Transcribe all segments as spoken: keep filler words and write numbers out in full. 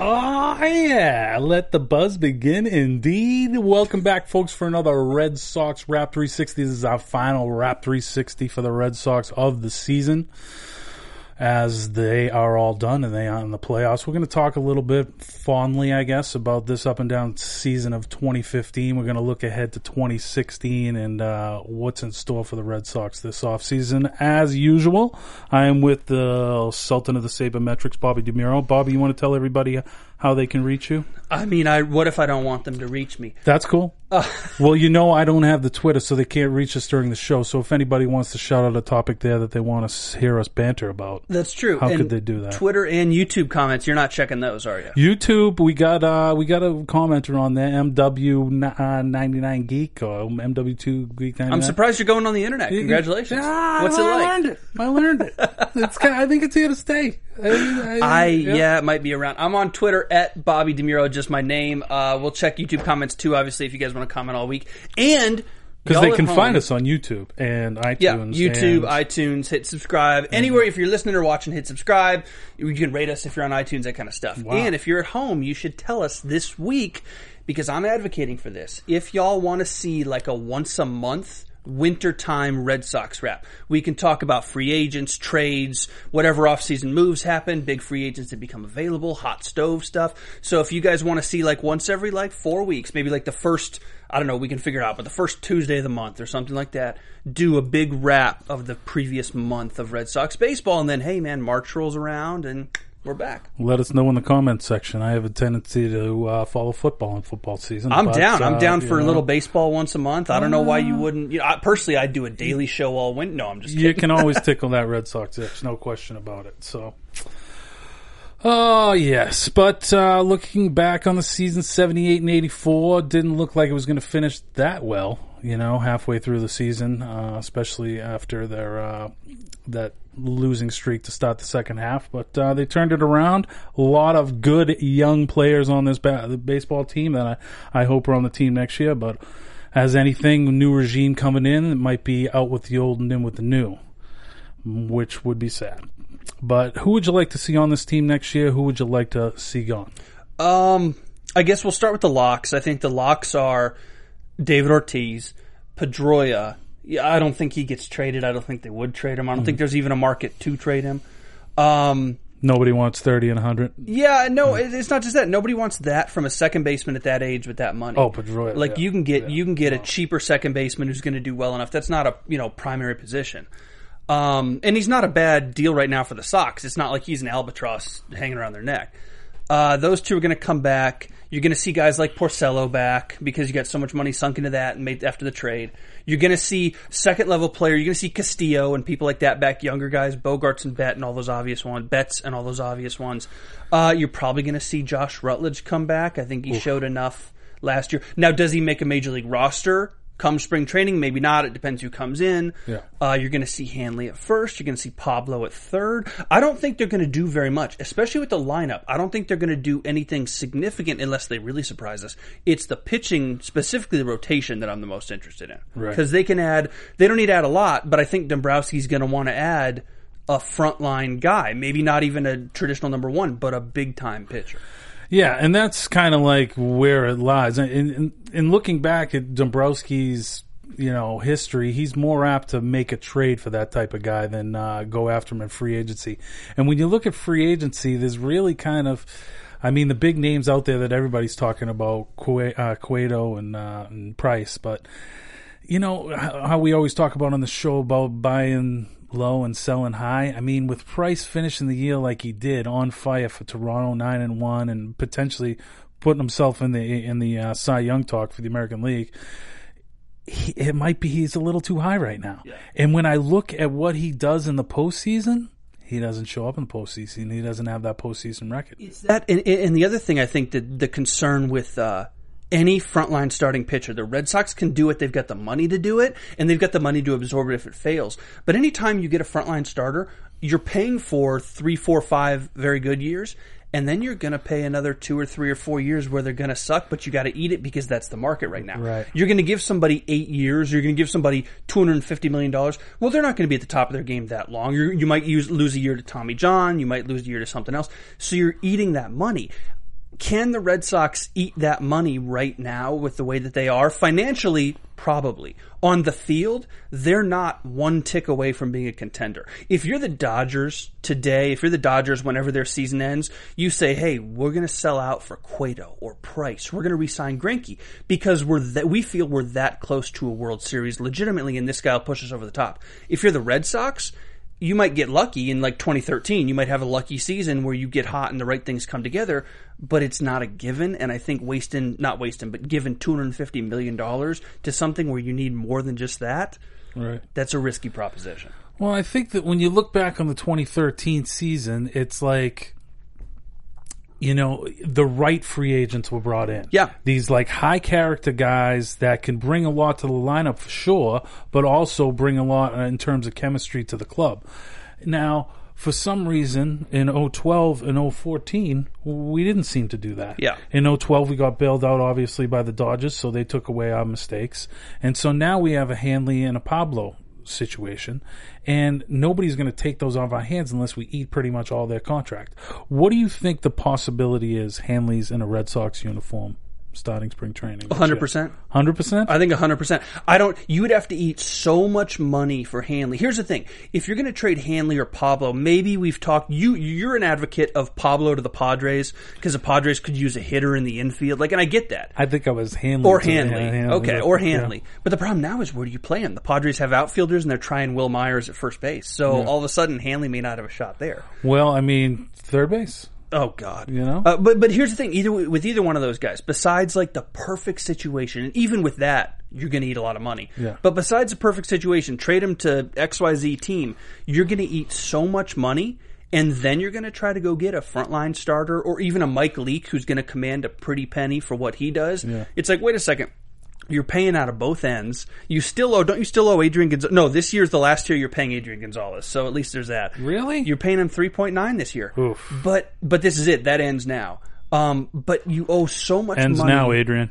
Oh, yeah. Let the buzz begin indeed. Welcome back, folks, for another Red Sox Wrap three sixty. This is our final Wrap three sixty for the Red Sox of the season, as they are all done and they are in the playoffs. We're going to talk a little bit fondly, I guess, about this up and down season of twenty fifteen. We're going to look ahead to twenty sixteen and uh, what's in store for the Red Sox this offseason. As usual, I am with the Sultan of the Sabermetrics, Bobby DeMuro. Bobby, you want to tell everybody how they can reach you? I mean, I what if I don't want them to reach me? That's cool. Uh. Well, you know, I don't have the Twitter, so they can't reach us during the show. So if anybody wants to shout out a topic there that they want to hear us banter about, that's true. How and could they do that? Twitter and YouTube comments, you're not checking those, are you? YouTube, we got uh, we got a commenter on there, M W ninety-nine Geek or M W two Geek ninety-nine. I'm surprised you're going on the internet. Congratulations. Yeah, What's I it like? Learned it. I learned it. It's kind of, I think it's here to stay. I, I, I yeah. yeah, it might be around. I'm on Twitter at Bobby DeMuro, just my name. Uh, we'll check YouTube comments too, obviously, if you guys want to comment all week. And because they can home, find us on YouTube and iTunes. Yeah, YouTube, and, iTunes, hit subscribe. Mm-hmm. Anywhere, if you're listening or watching, hit subscribe. You can rate us if you're on iTunes, that kind of stuff. Wow. And if you're at home, you should tell us this week, because I'm advocating for this. If y'all want to see like a once a month wintertime Red Sox wrap, we can talk about free agents, trades, whatever offseason moves happen, big free agents that become available, hot stove stuff. So if you guys want to see like once every like four weeks, maybe like the first, I don't know, we can figure it out, but the first Tuesday of the month or something like that, do a big wrap of the previous month of Red Sox baseball. And then, hey man, March rolls around and we're back. Let us know in the comments section. I have a tendency to uh, follow football in football season. I'm but, down. I'm uh, down for know. a little baseball once a month. I don't know why you wouldn't. You know, I, personally, I do a daily show all winter. No, I'm just kidding. You can always tickle that Red Sox itch, no question about it. So, oh, yes. But uh, looking back on the season, seventy-eight and eighty-four, didn't look like it was going to finish that well, you know, halfway through the season, uh, especially after their uh, that losing streak to start the second half, but uh, they turned it around. A lot of good young players on this ba- the baseball team that I, I hope are on the team next year, but as anything, new regime coming in, it might be out with the old and in with the new, which would be sad. But who would you like to see on this team next year? Who would you like to see gone? Um, I guess we'll start with the locks. I think the locks are David Ortiz, Pedroia. Yeah, I don't think he gets traded. I don't think they would trade him. I don't mm. think there's even a market to trade him. Um, Nobody wants thirty and a hundred. Yeah, no, mm. it's not just that. Nobody wants that from a second baseman at that age with that money. Oh, Pedroia. Like yeah. you can get yeah. you can get oh. a cheaper second baseman who's going to do well enough. That's not a you know primary position. Um, and he's not a bad deal right now for the Sox. It's not like he's an albatross hanging around their neck. Uh, those two are going to come back. You're going to see guys like Porcello back because you got so much money sunk into that and made after the trade. You're going to see second-level player. You're going to see Castillo and people like that back, younger guys, Bogaerts and Betts and all those obvious ones. Betts and all those obvious ones. Uh, you're probably going to see Josh Rutledge come back. I think he Oof. showed enough last year. Now, does he make a major league roster come spring training? Maybe not. It depends who comes in. Yeah. Uh, you're going to see Hanley at first. You're going to see Pablo at third. I don't think they're going to do very much, especially with the lineup. I don't think they're going to do anything significant unless they really surprise us. It's the pitching, specifically the rotation, that I'm the most interested in. Right. Because they can add – they don't need to add a lot, but I think Dombrowski's going to want to add a frontline guy. Maybe not even a traditional number one, but a big-time pitcher. Yeah, and that's kind of like where it lies. And in, in, in looking back at Dombrowski's, you know, history, he's more apt to make a trade for that type of guy than uh, go after him in free agency. And when you look at free agency, there's really kind of, I mean, the big names out there that everybody's talking about, Cue, uh, Cueto and, uh, and Price. But, you know, how we always talk about on the show about buying low and selling high. I mean, with Price finishing the year like he did, on fire for Toronto, nine and one, and potentially putting himself in the in the uh, Cy Young talk for the American League, he, it might be he's a little too high right now. Yeah. And when I look at what he does in the postseason, he doesn't show up in the postseason. He doesn't have that postseason record. It's that, and, and the other thing I think that the concern with uh, any frontline starting pitcher, the Red Sox can do it. They've got the money to do it, and they've got the money to absorb it if it fails. But anytime you get a frontline starter, you're paying for three, four, five very good years. And then you're going to pay another two or three or four years where they're going to suck, but you got to eat it because that's the market right now. Right. You're going to give somebody eight years. You're going to give somebody two hundred fifty million dollars. Well, they're not going to be at the top of their game that long. You're, you might use, lose a year to Tommy John. You might lose a year to something else. So you're eating that money. Can the Red Sox eat that money right now with the way that they are? Financially, probably. On the field, they're not one tick away from being a contender. If you're the Dodgers today, if you're the Dodgers whenever their season ends, you say, hey, we're going to sell out for Cueto or Price. We're going to re-sign Greinke because we're th- we feel we're that close to a World Series legitimately, and this guy will push us over the top. If you're the Red Sox, you might get lucky in like twenty thirteen. You might have a lucky season where you get hot and the right things come together, but it's not a given. And I think wasting, not wasting, but giving two hundred fifty million dollars to something where you need more than just that, right, that's a risky proposition. Well, I think that when you look back on the twenty thirteen season, it's like, you know, the right free agents were brought in. Yeah. These like high character guys that can bring a lot to the lineup for sure, but also bring a lot in terms of chemistry to the club. Now, for some reason, in oh twelve and oh fourteen, we didn't seem to do that. Yeah. In oh twelve, we got bailed out, obviously, by the Dodgers, so they took away our mistakes. And so now we have a Hanley and a Pablo situation, and nobody's going to take those off our hands unless we eat pretty much all their contract. What do you think the possibility is Hanley's in a Red Sox uniform starting spring training? one hundred percent. one hundred percent? I think one hundred percent. I don't, you would have to eat so much money for Hanley. Here's the thing. If you're going to trade Hanley or Pablo, maybe we've talked, you, you're an advocate of Pablo to the Padres because the Padres could use a hitter in the infield. Like, and I get that. I think I was Hanley. Or Hanley. Yeah, Hanley. Okay, or Hanley. Yeah. But the problem now is where do you play him? The Padres have outfielders and they're trying Will Myers at first base. So yeah. All of a sudden, Hanley may not have a shot there. Well, I mean, third base. Oh God, you know. Uh, but but here's the thing: either with either one of those guys, besides like the perfect situation, and even with that, you're going to eat a lot of money. Yeah. But besides the perfect situation, trade him to X Y Z team. You're going to eat so much money, and then you're going to try to go get a frontline starter or even a Mike Leake who's going to command a pretty penny for what he does. Yeah. It's like, wait a second. You're paying out of both ends. You still owe, don't you still owe Adrian Gonzalez? No, this year's the last year you're paying Adrian Gonzalez, so at least there's that. Really? You're paying him three point nine this year. Oof. But, but this is it. That ends now. Um, but you owe so much ends money. Ends now, Adrian.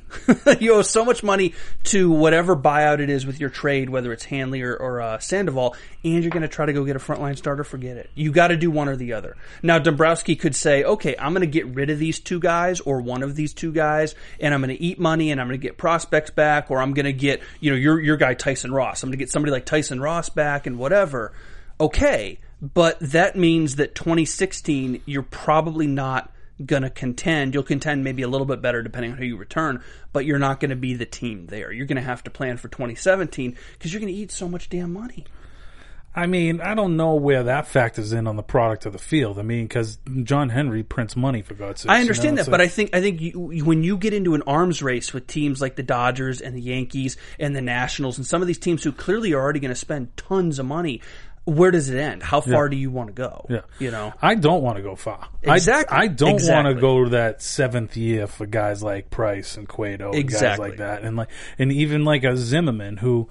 You owe so much money to whatever buyout it is with your trade, whether it's Hanley or, or uh, Sandoval, and you're going to try to go get a frontline starter, forget it. You got to do one or the other. Now, Dombrowski could say, okay, I'm going to get rid of these two guys or one of these two guys, and I'm going to eat money, and I'm going to get prospects back, or I'm going to get, you know, your, your guy Tyson Ross. I'm going to get somebody like Tyson Ross back and whatever. Okay, but that means that twenty sixteen, you're probably not going to contend. You'll contend maybe a little bit better depending on who you return, but you're not going to be the team there. You're going to have to plan for twenty seventeen because you're going to eat so much damn money. I mean, I don't know where that factors in on the product of the field. I mean, because John Henry prints money, for God's sake. I understand you know? that, so, but I think I think you, when you get into an arms race with teams like the Dodgers and the Yankees and the Nationals and some of these teams who clearly are already going to spend tons of money, where does it end? How far yeah. do you want to go? Yeah. You know? I don't want to go far. Exactly. I, I don't exactly. want to go to that seventh year for guys like Price and Cueto and exactly. guys like that. And like, and even like a Zimmerman who,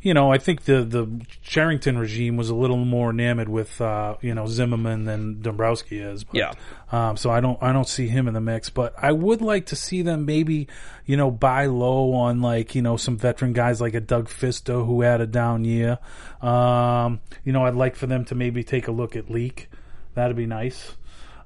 you know, I think the, the Cherington regime was a little more enamored with, uh, you know, Zimmerman than Dombrowski is. But, yeah. Um, so I don't, I don't see him in the mix, but I would like to see them maybe, you know, buy low on like, you know, some veteran guys like a Doug Fister who had a down year. Um, you know, I'd like for them to maybe take a look at Leake. That'd be nice.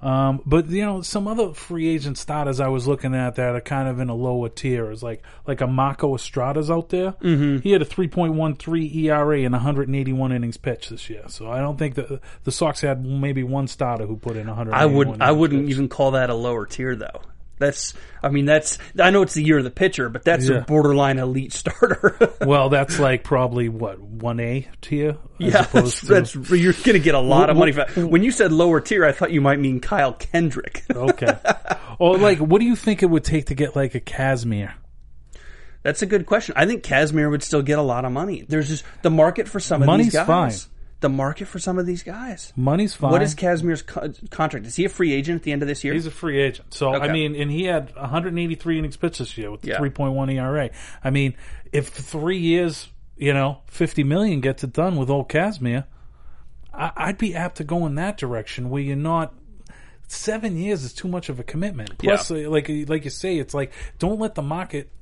Um, but, you know, some other free agent starters I was looking at that are kind of in a lower tier. It's like like a Marco Estrada's out there. Mm-hmm. He had a three point one three E R A and one hundred eighty-one innings pitched this year. So I don't think the the Sox had maybe one starter who put in one hundred eighty-one I would I wouldn't pitched. even call that a lower tier, though. That's, I mean, that's, I know it's the year of the pitcher, but that's yeah. a borderline elite starter. Well, that's like probably, what, one A to you? As yeah, that's, to... that's, you're going to get a lot of money for that. When you said lower tier, I thought you might mean Kyle Kendrick. Okay. Or, like, what do you think it would take to get, like, a Kazmir? That's a good question. I think Kazmir would still get a lot of money. There's just the market for some Money's of these guys. Money's fine. The market for some of these guys. Money's fine. What is Kazmir's co- contract? Is he a free agent at the end of this year? He's a free agent. So, okay. I mean, and he had one hundred eighty-three innings pitched this year with the yeah. three point one E R A. I mean, if three years, you know, fifty million dollars gets it done with old Kazmir, I- I'd be apt to go in that direction where you're not... Seven years is too much of a commitment. Plus, yeah. like like you say, it's like, don't let the market...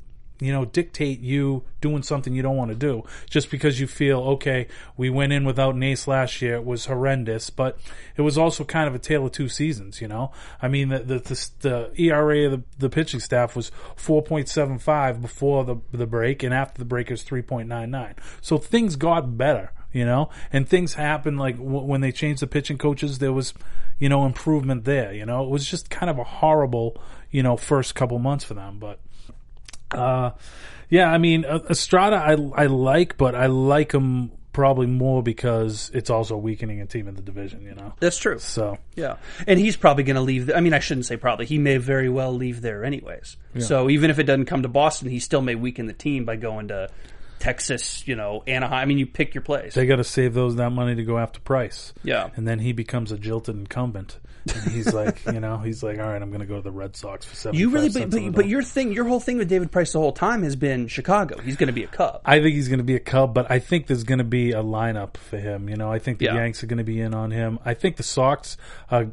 you know, dictate you doing something you don't want to do just because you feel, okay, we went in without an ace last year. It was horrendous, but it was also kind of a tale of two seasons, you know? I mean, the the, the, the E R A of the, the pitching staff was four point seven five before the, the break, and after the break it was three point nine nine. So things got better, you know? And things happened, like w- when they changed the pitching coaches, there was, you know, improvement there, you know? It was just kind of a horrible, you know, first couple months for them, but... Uh, yeah, I mean, Estrada I I like, but I like him probably more because it's also weakening a team in the division, you know? That's true. So yeah. And he's probably going to leave. The, I mean, I shouldn't say probably. He may very well leave there anyways. Yeah. So even if it doesn't come to Boston, he still may weaken the team by going to Texas, you know, Anaheim. I mean, you pick your place. They got to save those that money to go after Price. Yeah. And then he becomes a jilted incumbent. And he's like, you know, he's like, all right, I'm going to go to the Red Sox for seven. You really, but, but, but your thing, your whole thing with David Price the whole time has been Chicago. He's going to be a Cub. I think he's going to be a Cub, but I think there's going to be a lineup for him. You know, I think the yeah. Yanks are going to be in on him. I think the Sox are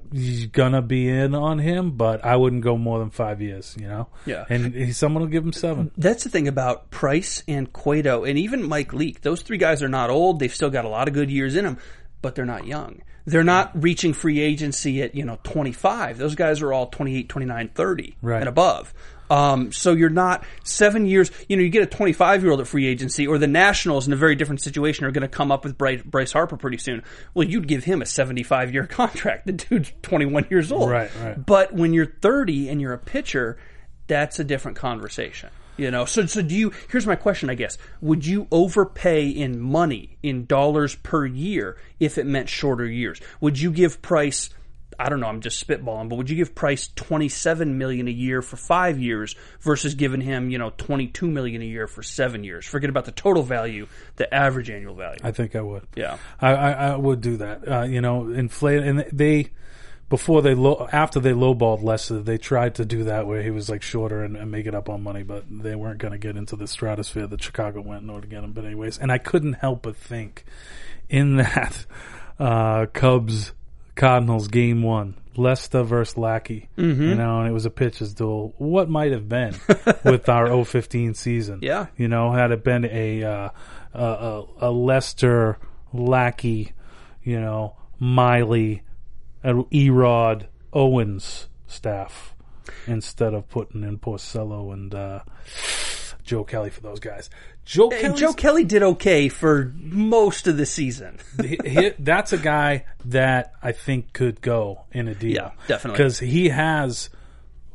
going to be in on him, but I wouldn't go more than five years. You know, yeah, and he, someone will give him seven. That's the thing about Price and Cueto and even Mike Leake. Those three guys are not old. They've still got a lot of good years in them, but they're not young. They're not reaching free agency at, you know, twenty-five. Those guys are all twenty-eight, twenty-nine, thirty right. and above. Um, so you're not seven years, you know, you get a twenty-five-year-old at free agency, or the Nationals in a very different situation are going to come up with Bryce, Bryce Harper pretty soon. Well, you'd give him a seventy-five-year contract. The dude's twenty-one years old. Right, right. But when you're thirty and you're a pitcher, that's a different conversation. You know, so so do you, here's my question, I guess. Would you overpay in money, in dollars per year, if it meant shorter years? Would you give Price, I don't know, I'm just spitballing, but would you give Price twenty-seven million dollars a year for five years versus giving him, you know, twenty-two million dollars a year for seven years? Forget about the total value, the average annual value. I think I would. Yeah. I, I, I would do that. Uh, you know, inflate, and they... Before they low, after they lowballed Lester, they tried to do that where he was like shorter and, and make it up on money, but they weren't going to get into the stratosphere that Chicago went in order to get him. But anyways, and I couldn't help but think in that uh, Cubs Cardinals game one, Lester versus Lackey, mm-hmm. you know, and it was a pitcher's duel. What might have been with our oh fifteen season? Yeah, you know, had it been a uh, a, a Lester Lackey, you know, Miley. Erod Owens staff instead of putting in Porcello and uh, Joe Kelly for those guys. Joe, hey, Joe Kelly did okay for most of the season. he, he, that's a guy that I think could go in a deal. Yeah, definitely. Because he has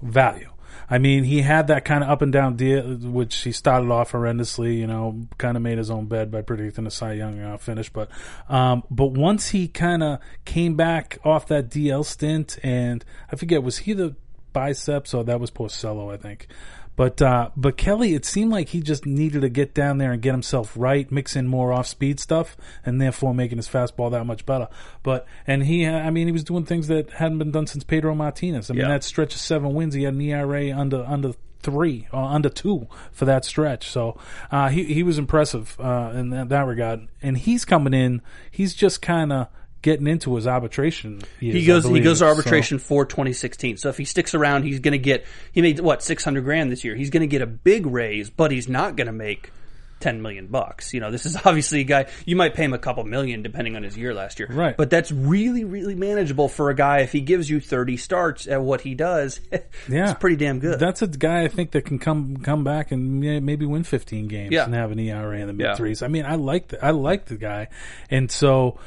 value. I mean, he had that kind of up and down deal, which he started off horrendously, you know, kind of made his own bed by predicting a Cy Young uh, finish. But um, but once he kind of came back off that D L stint, and I forget, was he the biceps or that was Porcello, I think. But uh, but Kelly, it seemed like he just needed to get down there and get himself right, mix in more off-speed stuff, and therefore making his fastball that much better. But and he, I mean, he was doing things that hadn't been done since Pedro Martinez. I mean, yeah. that stretch of seven wins, he had an E R A under under three or under two for that stretch. So uh, he he was impressive uh, in that, that regard. And he's coming in, he's just kind of. Getting into his arbitration years, he goes. Believe, he goes to arbitration so. for twenty sixteen. So if he sticks around, he's going to get. He made what six hundred grand this year. He's going to get a big raise, but he's not going to make ten million bucks. You know, this is obviously a guy. You might pay him a couple million depending on his year last year, right? But that's really, really manageable for a guy. If he gives you thirty starts at what he does, yeah, it's pretty damn good. That's a guy I think that can come come back and maybe win fifteen games yeah. and have an E R A in the mid threes. Yeah. I mean, I like the, I like the guy, and so.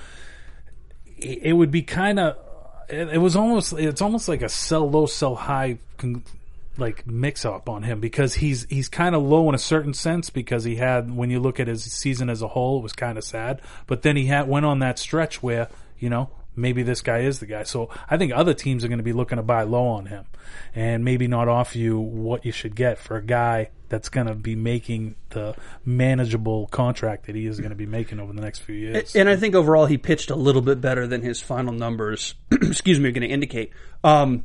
It would be kind of, it was almost, it's almost like a sell low, sell high like mix up on him, because he's he's kind of low in a certain sense, because he had, when you look at his season as a whole, it was kind of sad, but then he had went on that stretch where, you know, maybe this guy is the guy. So I think other teams are going to be looking to buy low on him and maybe not offer you what you should get for a guy that's going to be making the manageable contract that he is going to be making over the next few years. And I think overall he pitched a little bit better than his final numbers excuse me are going to indicate. um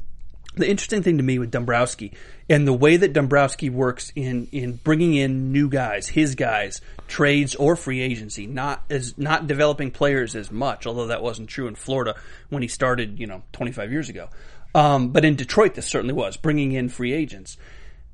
The interesting thing to me with Dombrowski, and the way that Dombrowski works in, in bringing in new guys, his guys, trades or free agency, not as not developing players as much, although that wasn't true in Florida when he started, you know, twenty-five years ago. Um, but in Detroit, this certainly was, bringing in free agents.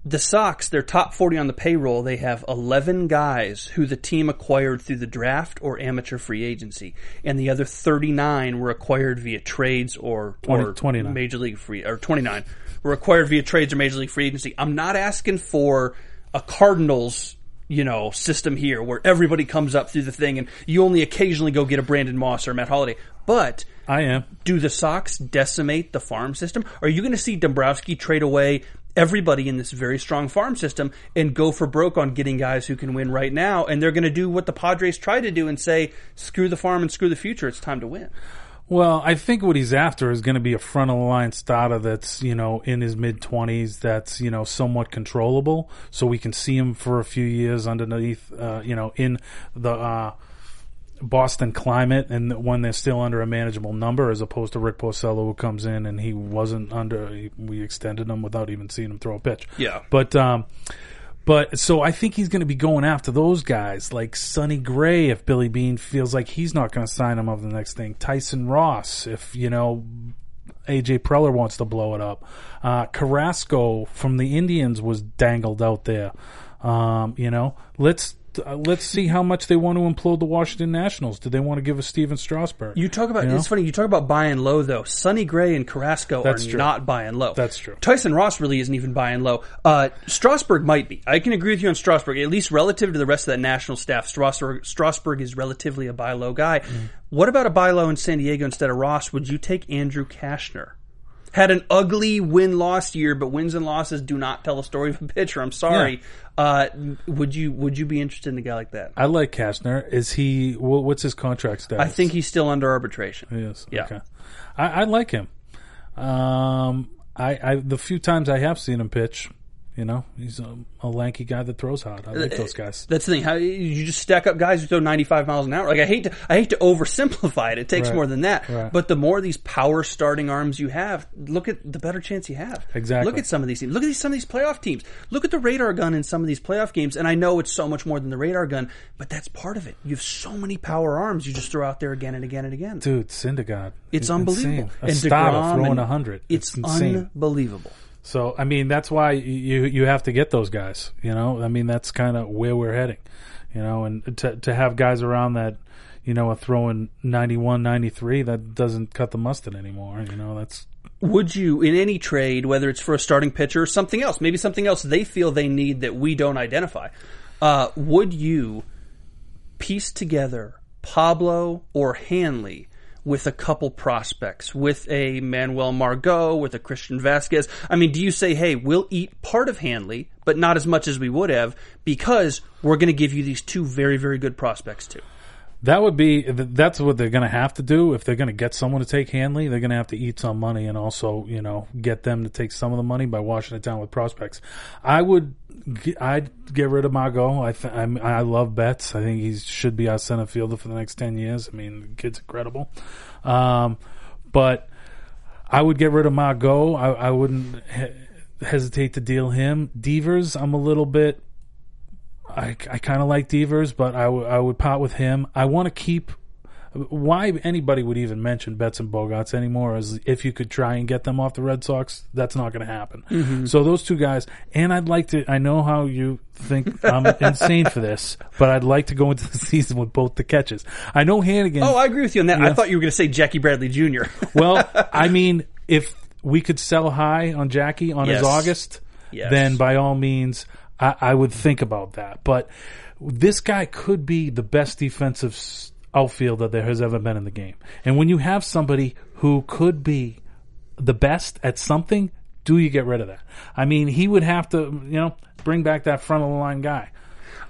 The Sox, their top forty on the payroll, they have eleven guys who the team acquired through the draft or amateur free agency, and the other thirty-nine were acquired via trades or, twenty, or major league free or twenty-nine were acquired via trades or major league free agency. I'm not asking for a Cardinals, you know, system here where everybody comes up through the thing and you only occasionally go get a Brandon Moss or a Matt Holliday. But I am. Do the Sox decimate the farm system? Are you going to see Dombrowski trade away everybody in this very strong farm system and go for broke on getting guys who can win right now? And they're going to do what the Padres try to do and say, screw the farm and screw the future. It's time to win. Well, I think what he's after is going to be a front of the line starter that's, you know, in his mid twenties, that's, you know, somewhat controllable, so we can see him for a few years underneath, uh, you know, in the, uh, Boston climate, and when they're still under a manageable number, as opposed to Rick Porcello, who comes in and he wasn't under, we extended him without even seeing him throw a pitch. Yeah. But, um, but so I think he's going to be going after those guys like Sonny Gray if Billy Beane feels like he's not going to sign him over the next thing. Tyson Ross if, you know, A J Preller wants to blow it up. Uh, Carrasco from the Indians was dangled out there. Um, you know, let's, Uh, let's see how much they want to implode the Washington Nationals. Do they want to give us Steven Strasburg? You talk about, you know? It's funny, you talk about buying low, though. Sonny Gray and Carrasco That's are true. Not buying low. That's true. Tyson Ross really isn't even buying low. Uh, Strasburg might be. I can agree with you on Strasburg. At least relative to the rest of that national staff, Strasburg, Strasburg is relatively a buy low guy. Mm. What about a buy low in San Diego instead of Ross? Would you take Andrew Kashner? Had an ugly win-loss year, but wins and losses do not tell a story of a pitcher. I'm sorry. Yeah. Uh, would you would you be interested in a guy like that? I like Kashner. Is he? What's his contract status? I think he's still under arbitration. He is. Yeah. Okay. I, I like him. Um, I, I the few times I have seen him pitch, you know, he's a, a lanky guy that throws hard. I like those guys. That's the thing. How you just stack up guys who throw ninety-five miles an hour. Like I hate to, I hate to oversimplify it. It takes right. more than that. Right. But the more of these power starting arms you have, look at the better chance you have. Exactly. Look at some of these teams. Look at these, some of these playoff teams. Look at the radar gun in some of these playoff games. And I know it's so much more than the radar gun, but that's part of it. You have so many power arms you just throw out there again and again and again. Dude, Syndergaard. It's, it's unbelievable. Insane. A and starter throwing a hundred. It's, it's unbelievable. So, I mean, that's why you you have to get those guys, you know? I mean, that's kind of where we're heading, you know? And to to have guys around that, you know, are throwing ninety-one, ninety-three, that doesn't cut the mustard anymore, you know? That's... Would you, in any trade, whether it's for a starting pitcher or something else, maybe something else they feel they need that we don't identify, uh, would you piece together Pablo or Hanley with a couple prospects, with a Manuel Margot, with a Christian Vasquez? I mean, do you say, hey, we'll eat part of Hanley, but not as much as we would have, because we're going to give you these two very, very good prospects too? That would be, that's what they're going to have to do. If they're going to get someone to take Hanley, they're going to have to eat some money and also, you know, get them to take some of the money by washing it down with prospects. I would, I'd get rid of Margot. I th- I'm, I love Betts. I think he should be our center fielder for the next ten years. I mean, the kid's incredible. Um, but I would get rid of Margot. I, I wouldn't he- hesitate to deal him. Devers, I'm a little bit, I, I kind of like Devers, but I, w- I would part with him. I want to keep... Why anybody would even mention Betts and Bogaerts anymore is if you could try and get them off the Red Sox, that's not going to happen. Mm-hmm. So those two guys... And I'd like to... I know how you think I'm insane for this, but I'd like to go into the season with both the catches. I know Hannigan... Oh, I agree with you on that. You know, I thought you were going to say Jackie Bradley Junior Well, I mean, if we could sell high on Jackie on yes. his August, yes. then by all means... I, I would think about that. But this guy could be the best defensive outfielder there has ever been in the game. And when you have somebody who could be the best at something, do you get rid of that? I mean, he would have to, you know, bring back that front of the line guy.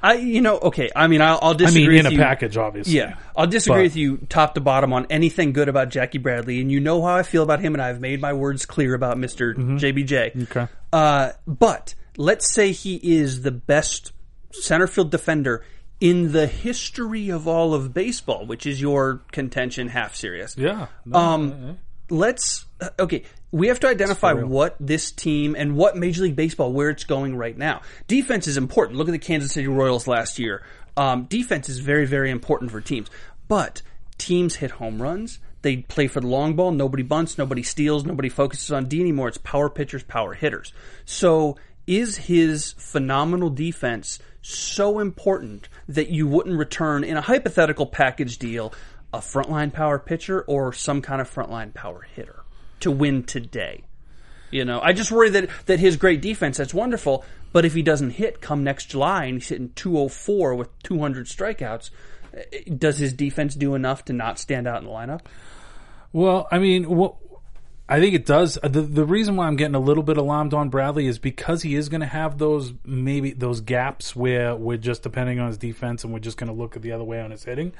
I, you know, okay. I mean, I'll, I'll disagree. I mean, in with a you. package, obviously. Yeah, I'll disagree but. with you top to bottom on anything good about Jackie Bradley, and you know how I feel about him, and I've made my words clear about Mister Mm-hmm. J B J. Okay, uh, but let's say he is the best center field defender in the history of all of baseball, which is your contention, half serious. Yeah. No, um, no, no. Let's okay. We have to identify what this team and what Major League Baseball, where it's going right now. Defense is important. Look at the Kansas City Royals last year. Um, defense is very, very important for teams. But teams hit home runs. They play for the long ball. Nobody bunts. Nobody steals. Nobody focuses on D anymore. It's power pitchers, power hitters. So is his phenomenal defense so important that you wouldn't return in a hypothetical package deal a frontline power pitcher or some kind of frontline power hitter to win today? You know, I just worry that that his great defense, that's wonderful, but if he doesn't hit come next July and he's hitting two oh four with two hundred strikeouts, does his defense do enough to not stand out in the lineup? Well, I mean, what I think it does. The, the reason why I'm getting a little bit alarmed on Bradley is because he is going to have those maybe those gaps where we're just depending on his defense and we're just going to look at the other way on his hitting.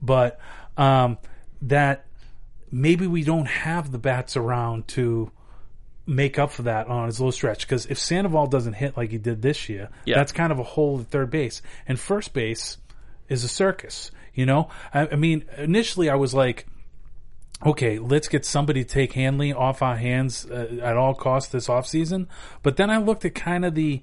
But um, that maybe we don't have the bats around to make up for that on his low stretch. Because if Sandoval doesn't hit like he did this year, yeah. that's kind of a hole at third base. And first base is a circus, you know? I, I mean, initially I was like, okay, let's get somebody to take Hanley off our hands uh, at all costs this offseason. But then I looked at kind of the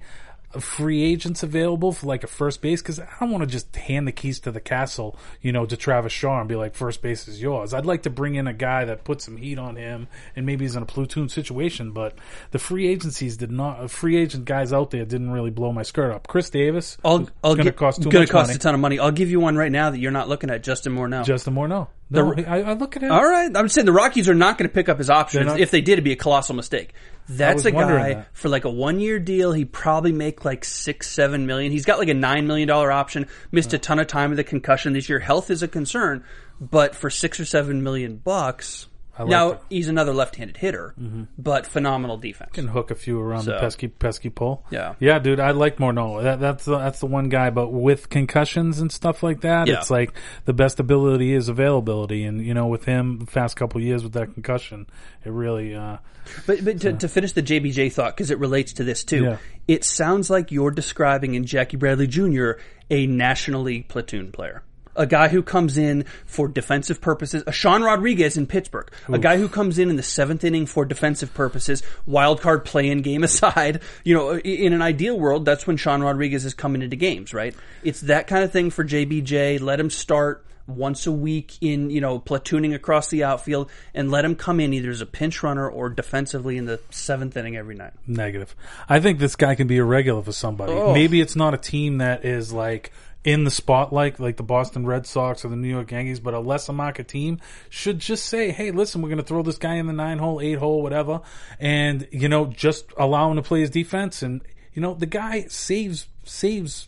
free agents available for like a first base, because I don't want to just hand the keys to the castle, you know, to Travis Shaw and be like, first base is yours. I'd like to bring in a guy that puts some heat on him and maybe he's in a platoon situation. But the free agencies did not, free agent guys out there didn't really blow my skirt up. Chris Davis, I'll, I'll going to cost too gonna much cost money. a ton of money. I'll give you one right now that you're not looking at, Justin Morneau. Justin Morneau. No, the, I, I look at him. All right. I'm saying the Rockies are not going to pick up his options. Not, if they did, it'd be a colossal mistake. That's a guy that. for like a one-year deal. He'd probably make like six, seven million. He's got like a nine million dollar option. Missed oh. a ton of time with the concussion this year. Health is a concern, but for six or seven million bucks, I like now that. he's another left-handed hitter, mm-hmm. but phenomenal defense. Can hook a few around so. the pesky, pesky pole. Yeah, yeah, dude. I like Morneau. That, that's the, that's the one guy. But with concussions and stuff like that, yeah. it's like the best ability is availability. And you know, with him, the past couple of years with that concussion, it really. Uh, But but to, to finish the J B J thought, because it relates to this too, yeah. it sounds like you're describing in Jackie Bradley Junior a National League platoon player. A guy who comes in for defensive purposes, a Sean Rodriguez in Pittsburgh, Oof. a guy who comes in in the seventh inning for defensive purposes, wild card play-in game aside. You know, in an ideal world, that's when Sean Rodriguez is coming into games, right? It's that kind of thing for J B J. Let him start once a week in, you know, platooning across the outfield, and let him come in either as a pinch runner or defensively in the seventh inning every night. Negative. I think this guy can be a regular for somebody. Oh. Maybe it's not a team that is like in the spotlight, like the Boston Red Sox or the New York Yankees, but a lesser market team should just say, hey, listen, we're going to throw this guy in the nine hole, eight hole, whatever, and, you know, just allow him to play his defense. And, you know, the guy saves, saves,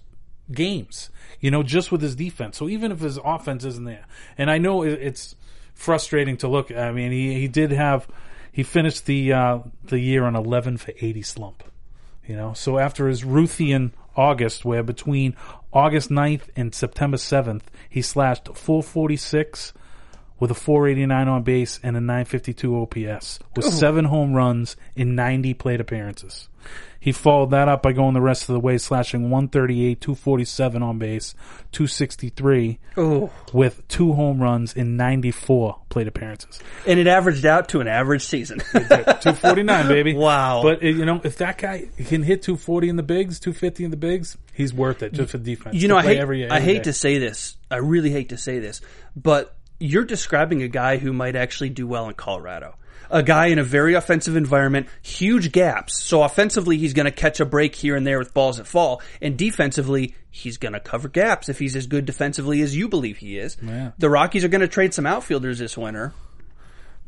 games, you know, just with his defense. So even if his offense isn't there, and I know it's frustrating to look. I mean, he, he did have he finished the uh, the year on eleven for eighty slump, you know. So after his Ruthian August, where between August ninth and September seventh, he slashed four forty-six with a four eighty-nine on base and a nine fifty-two O P S with Ooh. seven home runs in ninety plate appearances. He followed that up by going the rest of the way, slashing one thirty-eight, two forty-seven on base, two sixty-three Ooh. with two home runs in ninety-four plate appearances. And it averaged out to an average season. two forty-nine, baby. Wow. But, you know, if that guy can hit two forty in the bigs, two fifty in the bigs, he's worth it just for defense. You know, I hate, every, every I hate to say this. I really hate to say this. But you're describing a guy who might actually do well in Colorado. A guy in a very offensive environment, huge gaps. So offensively, he's going to catch a break here and there with balls that fall. And defensively, he's going to cover gaps if he's as good defensively as you believe he is. Yeah. The Rockies are going to trade some outfielders this winter.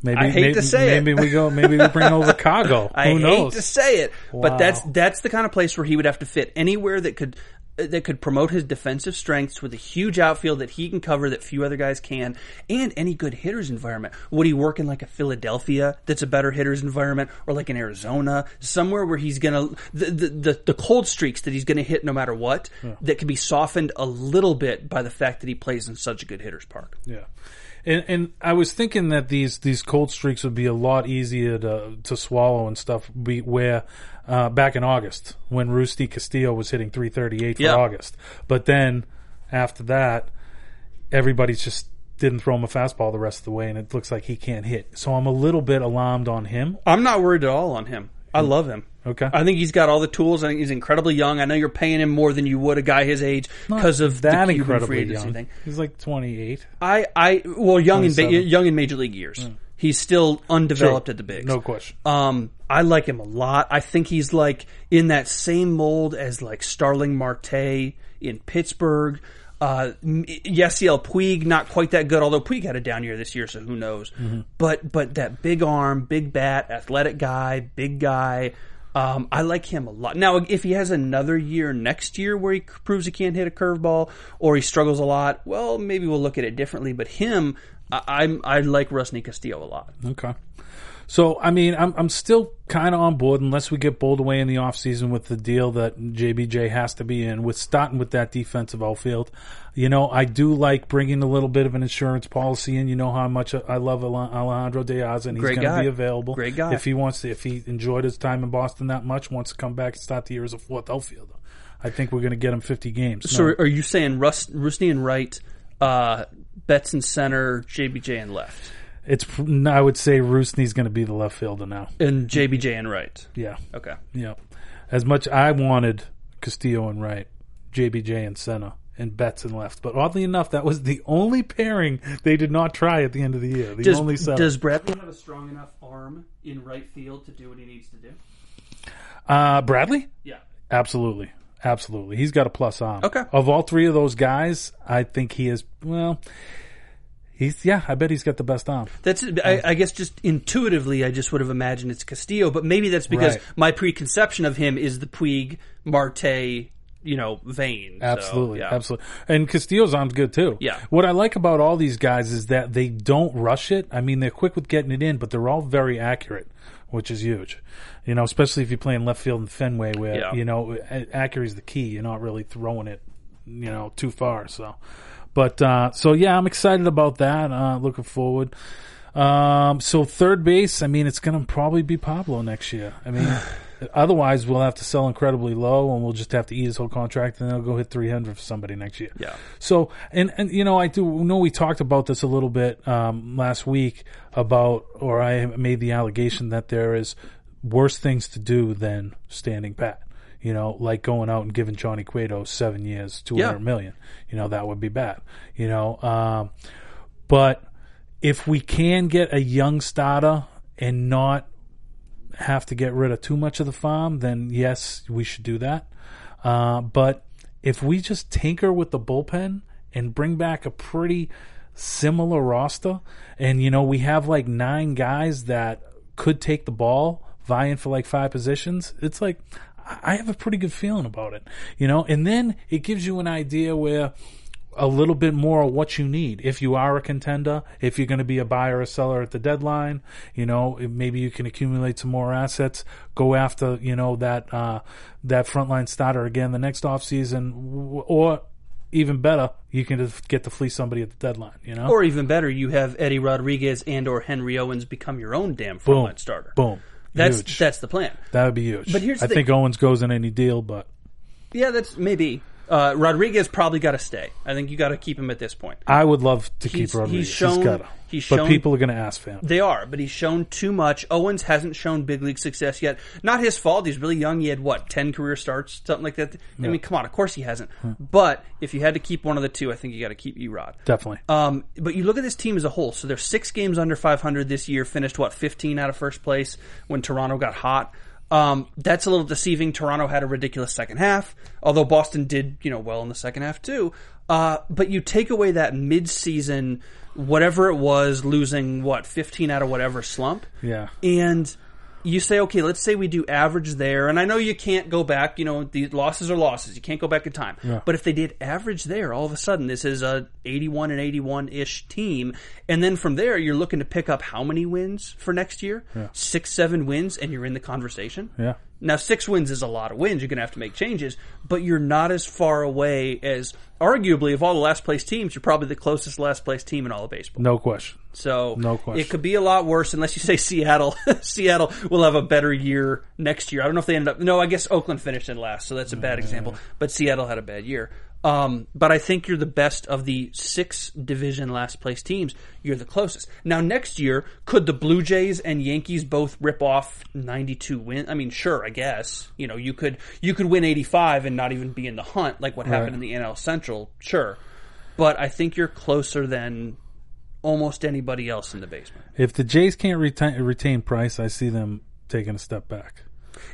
Maybe, I hate maybe, to say maybe it. Maybe we go. Maybe we bring over Chicago. Who I knows? I hate to say it, wow. but that's that's the kind of place where he would have to fit. Anywhere that could that could promote his defensive strengths with a huge outfield that he can cover that few other guys can, and any good hitter's environment. Would he work in like a Philadelphia that's a better hitter's environment, or like in Arizona, somewhere where he's gonna the the, the, the cold streaks that he's gonna hit no matter what, yeah. that can be softened a little bit by the fact that he plays in such a good hitter's park. Yeah. And, and I was thinking that these, these cold streaks would be a lot easier to to swallow and stuff. Be where uh, back in August when Rusney Castillo was hitting three thirty-eight for yeah. August, but then after that, everybody just didn't throw him a fastball the rest of the way, and it looks like he can't hit. So I'm a little bit alarmed on him. I'm not worried at all on him. I love him. Okay. I think he's got all the tools. I think he's incredibly young. I know you're paying him more than you would a guy his age because of that the Cuban free agency young. thing. He's like twenty-eight. I, I well, young in young in major league years. Yeah. He's still undeveloped sure. at the bigs. No question. Um, I like him a lot. I think he's like in that same mold as like Starling Marte in Pittsburgh. Uh, Yasiel Puig, not quite that good, although Puig had a down year this year, so who knows. Mm-hmm. But but that big arm, big bat, athletic guy, big guy. Um, I like him a lot. Now, if he has another year next year where he proves he can't hit a curveball or he struggles a lot, well, maybe we'll look at it differently. But him, I, I'm I like Rusney Castillo a lot. Okay. So, I mean, I'm I'm still kind of on board unless we get bowled away in the offseason with the deal that J B J has to be in, with starting with that defensive outfield. You know, I do like bringing a little bit of an insurance policy in. You know how much I love Alejandro Diaz, and he's going to be available. Great guy. If he wants to, if he enjoyed his time in Boston that much, wants to come back and start the year as a fourth outfielder. I think we're going to get him fifty games. So, no. Are you saying Rus- Rusney in right, uh, Betts in center, J B J in left? It's. I would say Rusney's going to be the left fielder now, and J B J in right. Yeah. Okay. Yeah. As much I wanted Castillo in right, J B J in center, and Betts in left. But oddly enough, that was the only pairing they did not try at the end of the year. The does, only seven. Does Bradley have a strong enough arm in right field to do what he needs to do? Uh, Bradley? Yeah. Absolutely. Absolutely. He's got a plus arm. Okay. Of all three of those guys, I think he is. Well. He's, yeah, I bet he's got the best arm. That's, I, I guess just intuitively, I just would have imagined it's Castillo, but maybe that's because right. my preconception of him is the Puig, Marte, you know, vein. Absolutely, so, yeah. absolutely. And Castillo's arm's good, too. Yeah. What I like about all these guys is that they don't rush it. I mean, they're quick with getting it in, but they're all very accurate, which is huge. You know, especially if you're playing left field in Fenway where, yeah. you know, accuracy's the key. You're not really throwing it, you know, too far, so... But, uh, so yeah, I'm excited about that. Uh, looking forward. Um, so third base, I mean, it's going to probably be Pablo next year. I mean, otherwise we'll have to sell incredibly low and we'll just have to eat his whole contract and then he'll go hit three hundred for somebody next year. Yeah. So, and, and, you know, I do know we talked about this a little bit, um, last week about, or I made the allegation that there is worse things to do than standing pat. You know, like going out and giving Johnny Cueto seven years, two hundred yeah. million. You know, that would be bad. You know, um, but if we can get a young starter and not have to get rid of too much of the farm, then yes, we should do that. Uh, but if we just tinker with the bullpen and bring back a pretty similar roster, and, you know, we have like nine guys that could take the ball, vying for like five positions, it's like... I have a pretty good feeling about it, you know, and then it gives you an idea where a little bit more of what you need. If you are a contender, if you're going to be a buyer or seller at the deadline, you know, maybe you can accumulate some more assets, go after, you know, that, uh, that frontline starter again the next offseason, or even better, you can get to fleece somebody at the deadline, you know, or even better, you have Eddie Rodriguez and or Henry Owens become your own damn frontline boom, starter. Boom. That's huge. That's the plan. That would be huge. But here's the I thing. think Owens goes in any deal, but yeah, that's maybe uh, Rodriguez probably got to stay. I think you got to keep him at this point. I would love to he's, keep Rodriguez. He's shown. He's gotta. He's shown, but people are going to ask for him. They are, but he's shown too much. Owens hasn't shown big league success yet. Not his fault. He's really young. He had what ten career starts, something like that. I yeah. mean, come on. Of course he hasn't. Hmm. But if you had to keep one of the two, I think you got to keep Erod. Definitely. Um, but you look at this team as a whole. So they're six games under five hundred this year. Finished what fifteen out of first place when Toronto got hot. Um, that's a little deceiving. Toronto had a ridiculous second half, although Boston did, you know, well in the second half too. Uh, but you take away that mid-season, whatever it was, losing, what, fifteen out of whatever slump. Yeah. And you say, okay, let's say we do average there. And I know you can't go back. You know, the losses are losses. You can't go back in time. Yeah. But if they did average there, all of a sudden this is a eighty-one and eighty-one-ish team. And then from there, you're looking to pick up how many wins for next year? Yeah. Six, seven wins, and you're in the conversation? Yeah. Now, six wins is a lot of wins. You're going to have to make changes. But you're not as far away as, arguably, of all the last-place teams, you're probably the closest last-place team in all of baseball. No question. So no question. It could be a lot worse unless you say Seattle. Seattle will have a better year next year. I don't know if they ended up... No, I guess Oakland finished in last, so that's a bad example. But Seattle had a bad year. Um, but I think you're the best of the six division last place teams. You're the closest. Now, next year, could the Blue Jays and Yankees both rip off ninety-two wins? I mean, sure, I guess. You know, you could you could win eighty-five and not even be in the hunt, like what happened right. in the N L Central. Sure. But I think you're closer than... almost anybody else in the basement. If the Jays can't retain, retain Price, I see them taking a step back.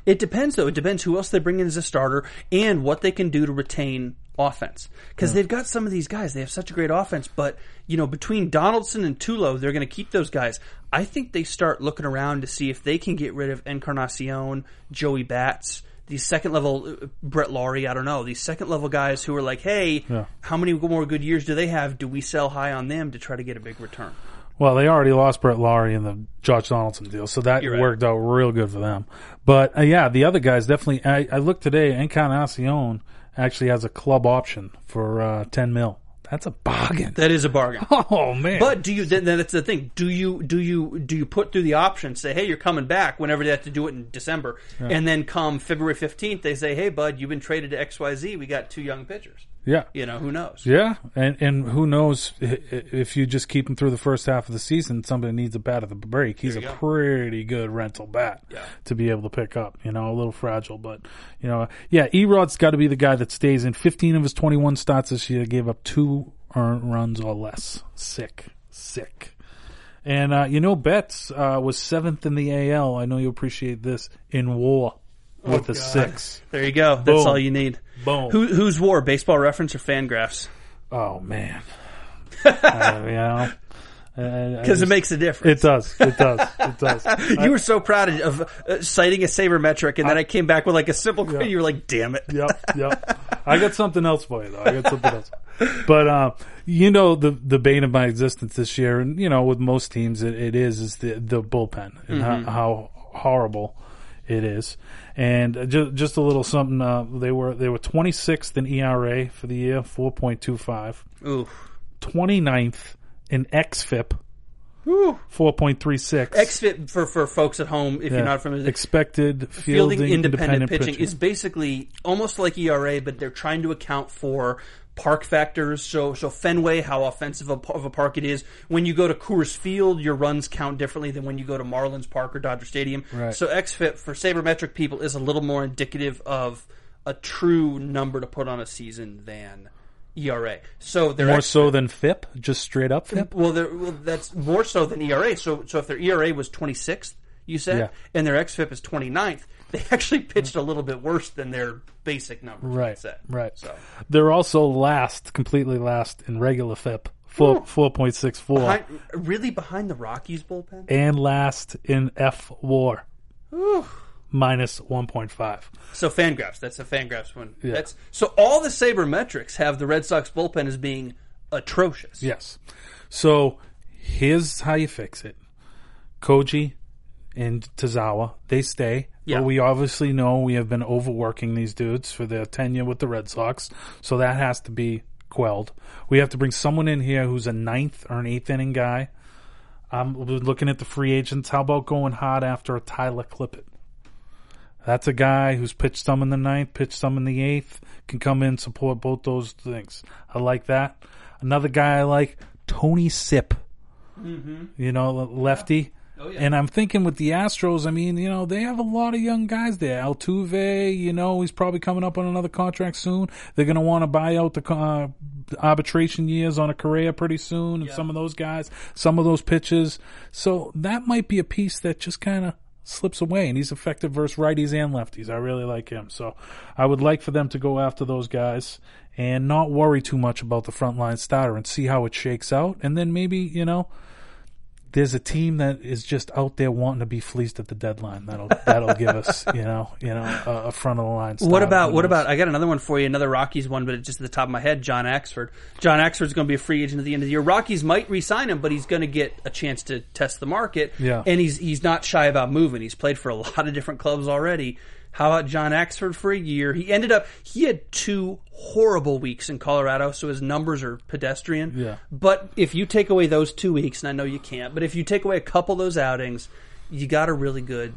It depends, though. It depends who else they bring in as a starter and what they can do to retain offense. Because yeah. they've got some of these guys. They have such a great offense. But, you know, between Donaldson and Tulo, they're going to keep those guys. I think they start looking around to see if they can get rid of Encarnacion, Joey Batts, these second-level, Brett Laurie, I don't know, these second-level guys who are like, hey, yeah. how many more good years do they have? Do we sell high on them to try to get a big return? Well, they already lost Brett Laurie in the Josh Donaldson deal, so that right. worked out real good for them. But, uh, yeah, the other guys definitely – I looked today, Encarnacion actually has a club option for uh, ten mil. That's a bargain. That is a bargain. Oh man! But do you? Then that's the thing. Do you? Do you? Do you put through the option? Say, hey, you're coming back whenever they have to do it in December, yeah. and then come February fifteenth, they say, hey, bud, you've been traded to X Y Z. We got two young pitchers. Yeah. You know who knows? Yeah, and and who knows if you just keep him through the first half of the season, somebody needs a bat at the break. He's a go. pretty good rental bat yeah. to be able to pick up. You know, a little fragile, but you know, yeah, Erod's got to be the guy that stays in. fifteen of his twenty-one starts this year gave up two earned runs or less. Sick. Sick. And, uh, you know, Betts uh, was seventh in the A L. I know you appreciate this. In war oh, with God. a six. There you go. Boom. That's all you need. Boom. Who, who's war? Baseball Reference or Fangraphs? Oh, man. uh, you know. Because it makes a difference. It does. It does. It does. you I, were so proud of uh, citing a sabermetric, and I, then I came back with like a simple yeah. and you were like, damn it. Yep, yep. I got something else for you, though. I got something else. But, uh, you know, the the bane of my existence this year, and, you know, with most teams, it, it is, is the, the bullpen and mm-hmm. how, how horrible it is. And just, just a little something, uh, they were they were twenty-sixth in E R A for the year, four point two five. Ooh. twenty-ninth. An X F I P, four point three six. X F I P for for folks at home, if yeah. you're not familiar, expected fielding, fielding independent, independent pitching, pitching is basically almost like E R A, but they're trying to account for park factors. So so Fenway, how offensive a, of a park it is. When you go to Coors Field, your runs count differently than when you go to Marlins Park or Dodger Stadium. Right. So X F I P for sabermetric people is a little more indicative of a true number to put on a season than E R A. So they're more X F I P. So than F I P, just straight up F I P. Well, well, that's more so than E R A. So, so if their E R A was twenty-sixth, you said, yeah. and their X F I P is twenty-ninth, they actually pitched a little bit worse than their basic numbers. Right. Set. Right. So they're also last, completely last in regular F I P, four four point six four. Really behind the Rockies bullpen, and last in F WAR. Ooh. Minus one point five. So Fangraphs. That's a Fangraphs one. Yeah. That's, so all the sabermetrics have the Red Sox bullpen as being atrocious. Yes. So here's how you fix it. Koji and Tozawa, they stay. Yeah. But we obviously know we have been overworking these dudes for their tenure with the Red Sox. So that has to be quelled. We have to bring someone in here who's a ninth or an eighth inning guy. I'm looking at the free agents. How about going hard after a Tyler Clippett? That's a guy who's pitched some in the ninth, pitched some in the eighth, can come in, support both those things. I like that. Another guy I like, Tony Sipp, mm-hmm. you know, lefty. Yeah. Oh, yeah. And I'm thinking with the Astros, I mean, you know, they have a lot of young guys there. Altuve, you know, he's probably coming up on another contract soon. They're going to want to buy out the uh, arbitration years on a Correa pretty soon, and yeah. some of those guys, some of those pitches. So that might be a piece that just kind of slips away, and he's effective versus righties and lefties. I really like him. So I would like for them to go after those guys and not worry too much about the frontline starter and see how it shakes out. And then maybe, you know, there's a team that is just out there wanting to be fleeced at the deadline. That'll that'll give us, you know, you know, a, a front of the line style. What about what about? I got another one for you, another Rockies one, but it's just at the top of my head. John Axford. John Axford's going to be a free agent at the end of the year. Rockies might re-sign him, but he's going to get a chance to test the market. Yeah. And he's he's not shy about moving. He's played for a lot of different clubs already. How about John Axford for a year? He ended up, he had two horrible weeks in Colorado, so his numbers are pedestrian. Yeah. But if you take away those two weeks, and I know you can't, but if you take away a couple of those outings, you got a really good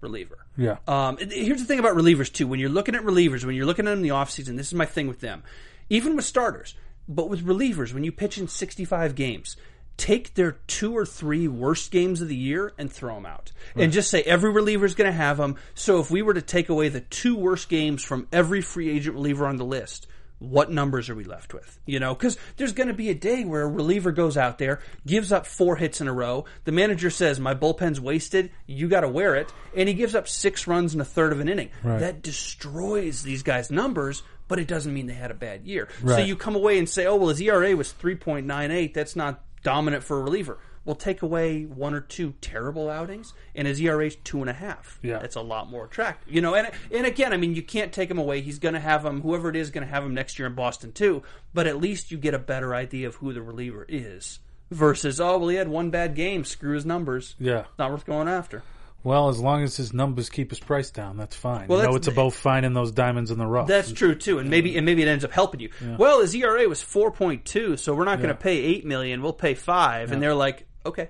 reliever. Yeah. Um, here's the thing about relievers, too. When you're looking at relievers, when you're looking at them in the offseason, this is my thing with them. Even with starters, but with relievers, when you pitch in sixty-five games, take their two or three worst games of the year and throw them out. Right. And just say every reliever is going to have them. So if we were to take away the two worst games from every free agent reliever on the list, what numbers are we left with? You know, because there's going to be a day where a reliever goes out there, gives up four hits in a row. The manager says, my bullpen's wasted. You got to wear it. And he gives up six runs in a third of an inning. Right. That destroys these guys' numbers, but it doesn't mean they had a bad year. Right. So you come away and say, oh, well, his E R A was three point nine eight. That's not dominant for a reliever. We'll take away one or two terrible outings, and his E R A's two and a half. Yeah, that's a lot more attractive, you know. And and again, I mean, you can't take him away. He's going to have him. Whoever it is, going to have him next year in Boston too. But at least you get a better idea of who the reliever is versus, oh well, he had one bad game. Screw his numbers. Yeah, not worth going after. Well, as long as his numbers keep his price down, that's fine. Well, you know, it's about finding those diamonds in the rough. That's true too, and maybe and maybe it ends up helping you. Yeah. Well, his E R A was four point two, so we're not yeah. going to pay eight million. We'll pay five, yeah. and they're like, okay.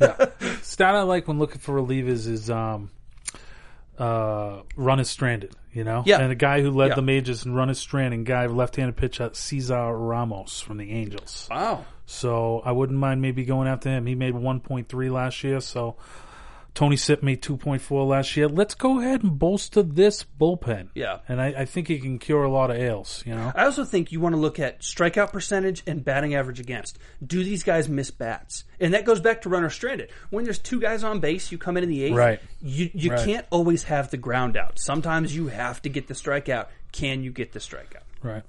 yeah. Stat I like when looking for relievers is um, uh, run is stranded. You know, yeah. and the guy who led yeah. the majors in run is stranded, guy left-handed pitcher Cesar Ramos from the Angels. Wow. So I wouldn't mind maybe going after him. He made one point three last year, so. Tony Sipp made two point four last year. Let's go ahead and bolster this bullpen. Yeah. And I, I think he can cure a lot of ails, you know. I also think you want to look at strikeout percentage and batting average against. Do these guys miss bats? And that goes back to runner stranded. When there's two guys on base, you come in in the eighth. Right. You, you right. can't always have the ground out. Sometimes you have to get the strikeout. Can you get the strikeout? Right.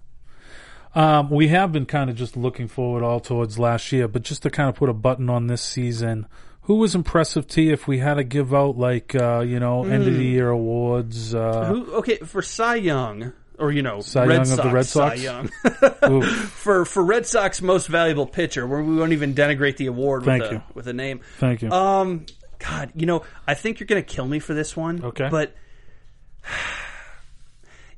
Um, we have been kind of just looking forward all towards last year, but just to kind of put a button on this season – who was impressive to you if we had to give out, like, uh, you know, end-of-the-year mm. awards? Uh, Who, okay, for Cy Young, or, you know, Cy Red Young Sox, of the Red Sox? Cy Young. for, for Red Sox most valuable pitcher, where we won't even denigrate the award with a, with a name. Thank you. Um, God, you know, I think you're going to kill me for this one. Okay. But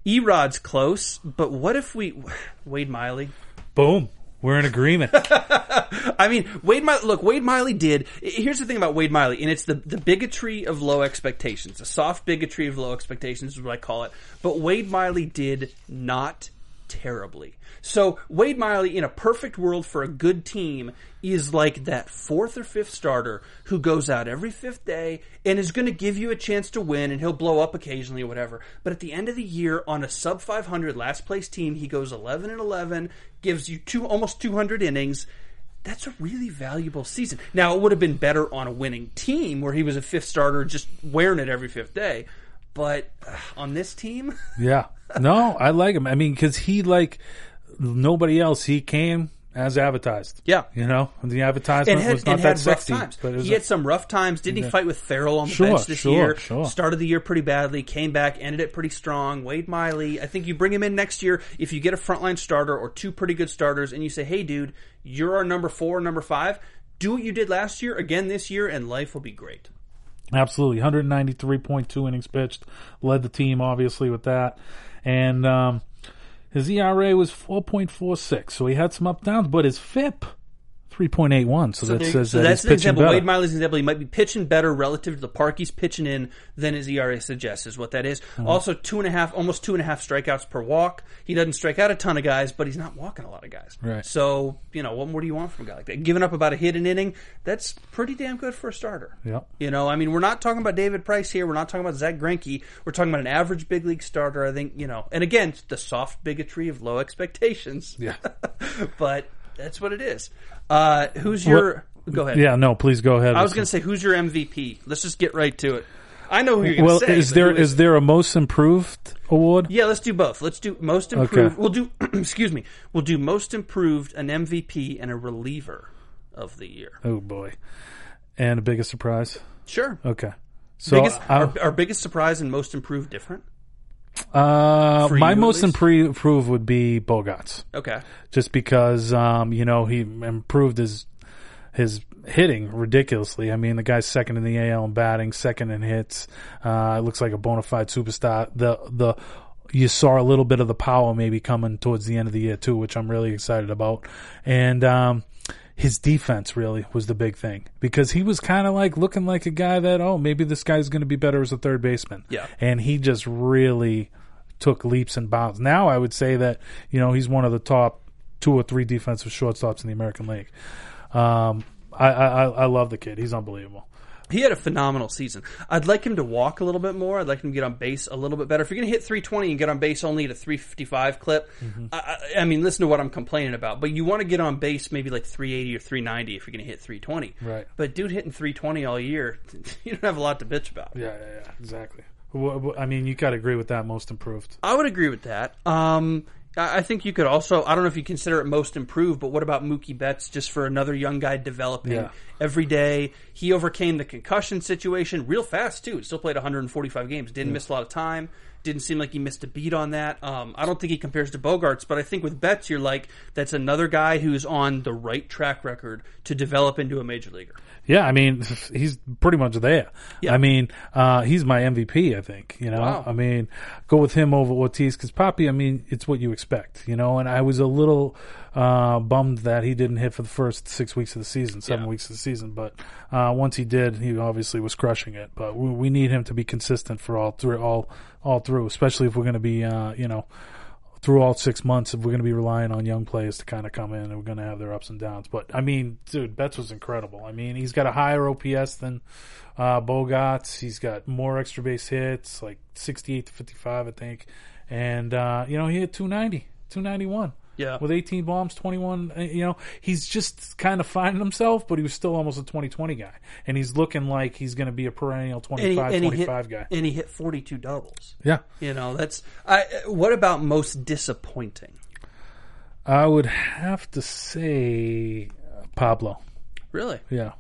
E-Rod's close, but what if we – Wade Miley. Boom. We're in agreement. I mean, Wade Miley, look, Wade Miley did. Here's the thing about Wade Miley, and it's the, the bigotry of low expectations. The soft bigotry of low expectations is what I call it. But Wade Miley did not terribly. So Wade Miley, in a perfect world for a good team, is like that fourth or fifth starter who goes out every fifth day and is going to give you a chance to win, and he'll blow up occasionally or whatever. But at the end of the year, on a sub five hundred last place team, he goes eleven and eleven, gives you two almost two hundred innings. That's a really valuable season. Now, it would have been better on a winning team where he was a fifth starter just wearing it every fifth day. But uh, on this team? yeah. No, I like him. I mean, because he, like nobody else, he came as advertised. Yeah. You know, the advertisement had, was not that sexy. But it was he a, had some rough times. Didn't yeah. he fight with Farrell on the sure, bench this sure, year? Sure. Started the year pretty badly, came back, ended it pretty strong. Wade Miley, I think you bring him in next year if you get a frontline starter or two pretty good starters and you say, hey, dude, you're our number four, number five. Do what you did last year, again this year, and life will be great. Absolutely. one ninety-three point two innings pitched. Led the team, obviously, with that. And um, his E R A was four point four six, so he had some up-downs, but his F I P, three point eight one, so, so that there, says so that that's he's an example. Better. Wade Miley's an example. He might be pitching better relative to the park he's pitching in than his E R A suggests is what that is. Mm-hmm. Also, two and a half, almost two and a half strikeouts per walk. He doesn't strike out a ton of guys, but he's not walking a lot of guys. Right. So, you know, what more do you want from a guy like that? Giving up about a hit an inning, that's pretty damn good for a starter. Yep. You know, I mean, we're not talking about David Price here. We're not talking about Zach Greinke. We're talking about an average big league starter, I think, you know. And again, the soft bigotry of low expectations. Yeah. But that's what it is. Uh, who's your – go ahead. Yeah, no, please go ahead. I was going to say, who's your M V P? Let's just get right to it. I know who you're going to well, say. Well, is there is there a most improved award? Yeah, let's do both. Let's do most improved. Okay. We'll do – excuse me. We'll do most improved, an M V P, and a reliever of the year. Oh, boy. And a biggest surprise? Sure. Okay. So biggest, I, our, our biggest surprise and most improved different? Uh, my you, most improved would be Bogaerts. Okay. Just because, um, you know, he improved his his hitting ridiculously. I mean, the guy's second in the A L in batting, second in hits. Uh, looks like a bona fide superstar. The the you saw a little bit of the power maybe coming towards the end of the year too, which I'm really excited about. And um, his defense really was the big thing, because he was kind of like looking like a guy that, oh, maybe this guy's going to be better as a third baseman. Yeah. And he just really took leaps and bounds. Now I would say that, you know, he's one of the top two or three defensive shortstops in the American League. Um, I, I, I love the kid. He's unbelievable. He had a phenomenal season. I'd like him to walk a little bit more. I'd like him to get on base a little bit better. If you're going to hit three twenty and get on base only at a three fifty-five clip, mm-hmm. I, I mean, listen to what I'm complaining about. But you want to get on base maybe like three eighty or three ninety if you're going to hit three twenty. Right. But dude hitting three twenty all year, you don't have a lot to bitch about. Yeah, yeah, yeah. Exactly. Well, I mean, you got to agree with that, most improved. I would agree with that. Um... I think you could also, I don't know if you consider it most improved, but what about Mookie Betts, just for another young guy developing yeah. every day? He overcame the concussion situation real fast, too. Still played one forty-five games. Didn't yeah. miss a lot of time. Didn't seem like he missed a beat on that. Um, I don't think he compares to Bogaerts, but I think with Betts, you're like, that's another guy who's on the right track record to develop into a major leaguer. Yeah, I mean, he's pretty much there. Yeah. I mean, uh, he's my M V P, I think. You know, wow. I mean, go with him over Ortiz, because Poppy, I mean, it's what you expect, you know. And I was a little uh, bummed that he didn't hit for the first six weeks of the season, seven yeah. weeks of the season. But uh, once he did, he obviously was crushing it. But we, we need him to be consistent for all through, all, all through, especially if we're going to be, uh, you know, through all six months, if we're going to be relying on young players to kind of come in, and we're going to have their ups and downs. But, I mean, dude, Betts was incredible. I mean, he's got a higher O P S than uh, Bogaerts. He's got more extra base hits, like sixty-eight to fifty-five, I think. And, uh, you know, he hit two ninety, two ninety-one. Yeah. With eighteen bombs, twenty-one, you know, he's just kind of finding himself, but he was still almost a twenty twenty guy. And he's looking like he's going to be a perennial twenty-five twenty-five guy. And he hit forty-two doubles. Yeah. You know, that's I, what about most disappointing? I would have to say Pablo. Really? Yeah.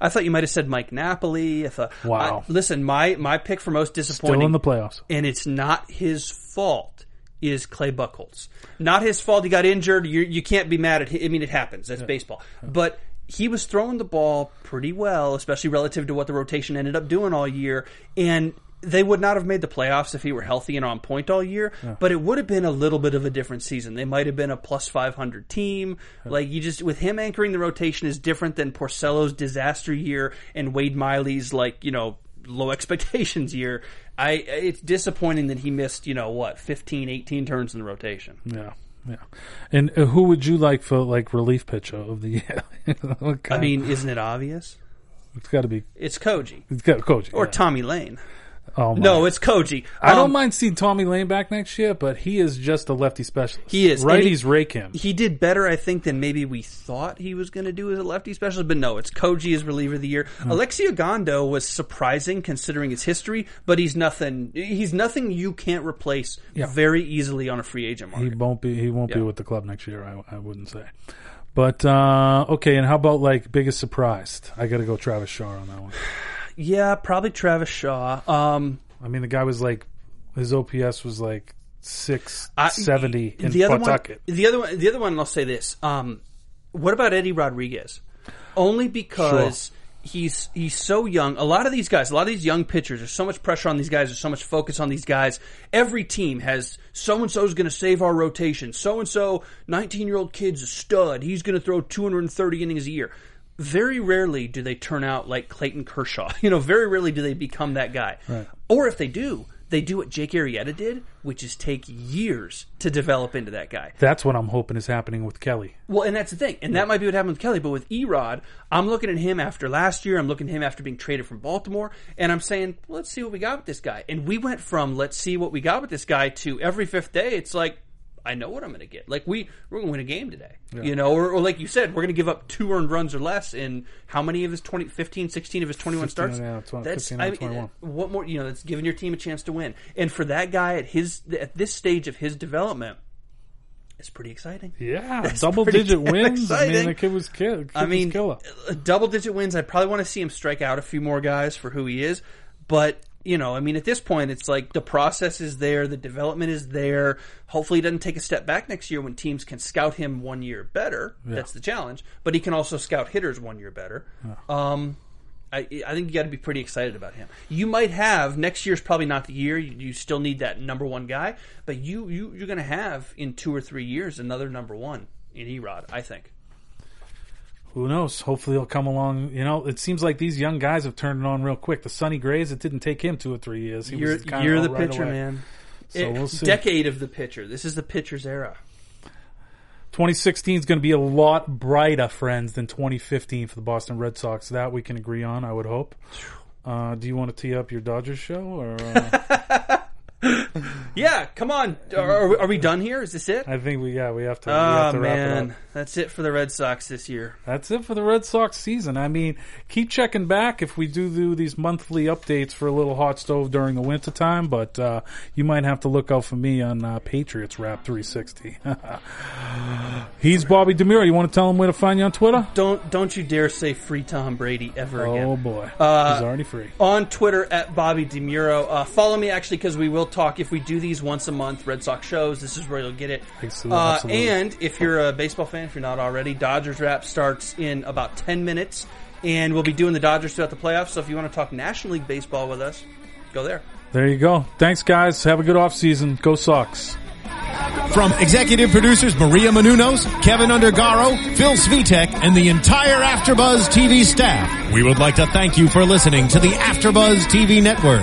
I thought you might have said Mike Napoli. I thought, wow. I, listen, my, my pick for most disappointing. Still in the playoffs. And it's not his fault. Is Clay Buchholz. Not his fault he got injured. You you can't be mad at him. I mean, it happens. That's yeah. baseball. Yeah. But he was throwing the ball pretty well, especially relative to what the rotation ended up doing all year. And they would not have made the playoffs if he were healthy and on point all year. Yeah. But it would have been a little bit of a different season. They might have been a plus five hundred team. Yeah. Like, you just, with him anchoring the rotation is different than Porcello's disaster year and Wade Miley's, like, you know, low expectations year. I it's disappointing that he missed, you know, what, fifteen, eighteen turns in the rotation. Yeah, yeah. And who would you like for, like, relief pitcher of the year? Okay. I mean, isn't it obvious? It's got to be. It's Koji. It's got Koji. Or yeah. Tommy Lane. Oh my. No, it's Koji. Um, I don't mind seeing Tommy Lane back next year, but he is just a lefty specialist. He is. Righties he, rake him. He did better, I think, than maybe we thought he was going to do as a lefty specialist, but no, it's Koji as reliever of the year. Mm. Alexi Ogando was surprising considering his history, but he's nothing He's nothing you can't replace yeah. very easily on a free agent market. He won't be, he won't yeah. be with the club next year, I, I wouldn't say. But, uh, okay, and how about, like, biggest surprised? I got to go Travis Shaw on that one. Yeah, probably Travis Shaw. Um, I mean, the guy was like, his O P S was like six seventy in Pawtucket. The other one, the other one, I'll say this. Um, what about Eddie Rodriguez? Only because sure. he's he's so young. A lot of these guys, a lot of these young pitchers, there's so much pressure on these guys, there's so much focus on these guys. Every team has so-and-so's going to save our rotation. So-and-so, nineteen-year-old kid's a stud. He's going to throw two hundred thirty innings a year. Very rarely do they turn out like Clayton Kershaw. You know, very rarely do they become that guy. Right. Or if they do, they do what Jake Arrieta did, which is take years to develop into that guy. That's what I'm hoping is happening with Kelly. Well, and that's the thing. And yeah. that might be what happened with Kelly. But with E-Rod, I'm looking at him after last year. I'm looking at him after being traded from Baltimore. And I'm saying, let's see what we got with this guy. And we went from let's see what we got with this guy to every fifth day, it's like, I know what I'm going to get. Like, we, we're going to win a game today. Yeah. You know, or, or like you said, we're going to give up two earned runs or less in how many of his twenty, fifteen, sixteen of his twenty-one starts? Yeah, twenty, that's, I mean, what more, you know, that's giving your team a chance to win. And for that guy at his, at this stage of his development, is pretty exciting. Yeah, that's double digit wins. Exciting. Man, the kid was kid. kid I mean, was killer. Double digit wins. I probably want to see him strike out a few more guys for who he is, but. You know, I mean, at this point, it's like the process is there, the development is there. Hopefully, he doesn't take a step back next year when teams can scout him one year better. Yeah. That's the challenge. But he can also scout hitters one year better. Yeah. Um, I, I think you got to be pretty excited about him. You might have next year's probably not the year. You, you still need that number one guy, but you, you you're going to have in two or three years another number one in E-Rod, I think. Who knows? Hopefully he'll come along. You know, it seems like these young guys have turned it on real quick. The Sonny Grays, it didn't take him two or three years. He you're was kind you're of the right pitcher, away. Man. So it, we'll see. Decade of the pitcher. This is the pitcher's era. twenty sixteen is going to be a lot brighter, friends, than twenty fifteen for the Boston Red Sox. That we can agree on, I would hope. Uh, do you want to tee up your Dodgers show? Or, uh... yeah, come on. Are, are we done here? Is this it? I think we yeah we have to, oh, we have to wrap man. it up. That's it for the Red Sox this year. That's it for the Red Sox season. I mean, keep checking back if we do do these monthly updates for a little hot stove during the wintertime, but uh, you might have to look out for me on uh, Patriots Wrap three sixty. He's Bobby DeMuro. You want to tell him where to find you on Twitter? Don't don't you dare say free Tom Brady ever again. Oh, boy. Uh, He's already free. On Twitter at Bobby DeMuro. Uh, follow me, actually, because we will talk. If we do these once a month, Red Sox shows, this is where you'll get it. Absolutely. Uh, and if you're a baseball fan, if you're not already, Dodgers Wrap starts in about ten minutes, and we'll be doing the Dodgers throughout the playoffs. So if you want to talk National League baseball with us, go there. There you go. Thanks, guys. Have a good offseason. Go Sox. From executive producers Maria Menounos, Kevin Undergaro, Phil Svitek, and the entire AfterBuzz T V staff, we would like to thank you for listening to the AfterBuzz T V network.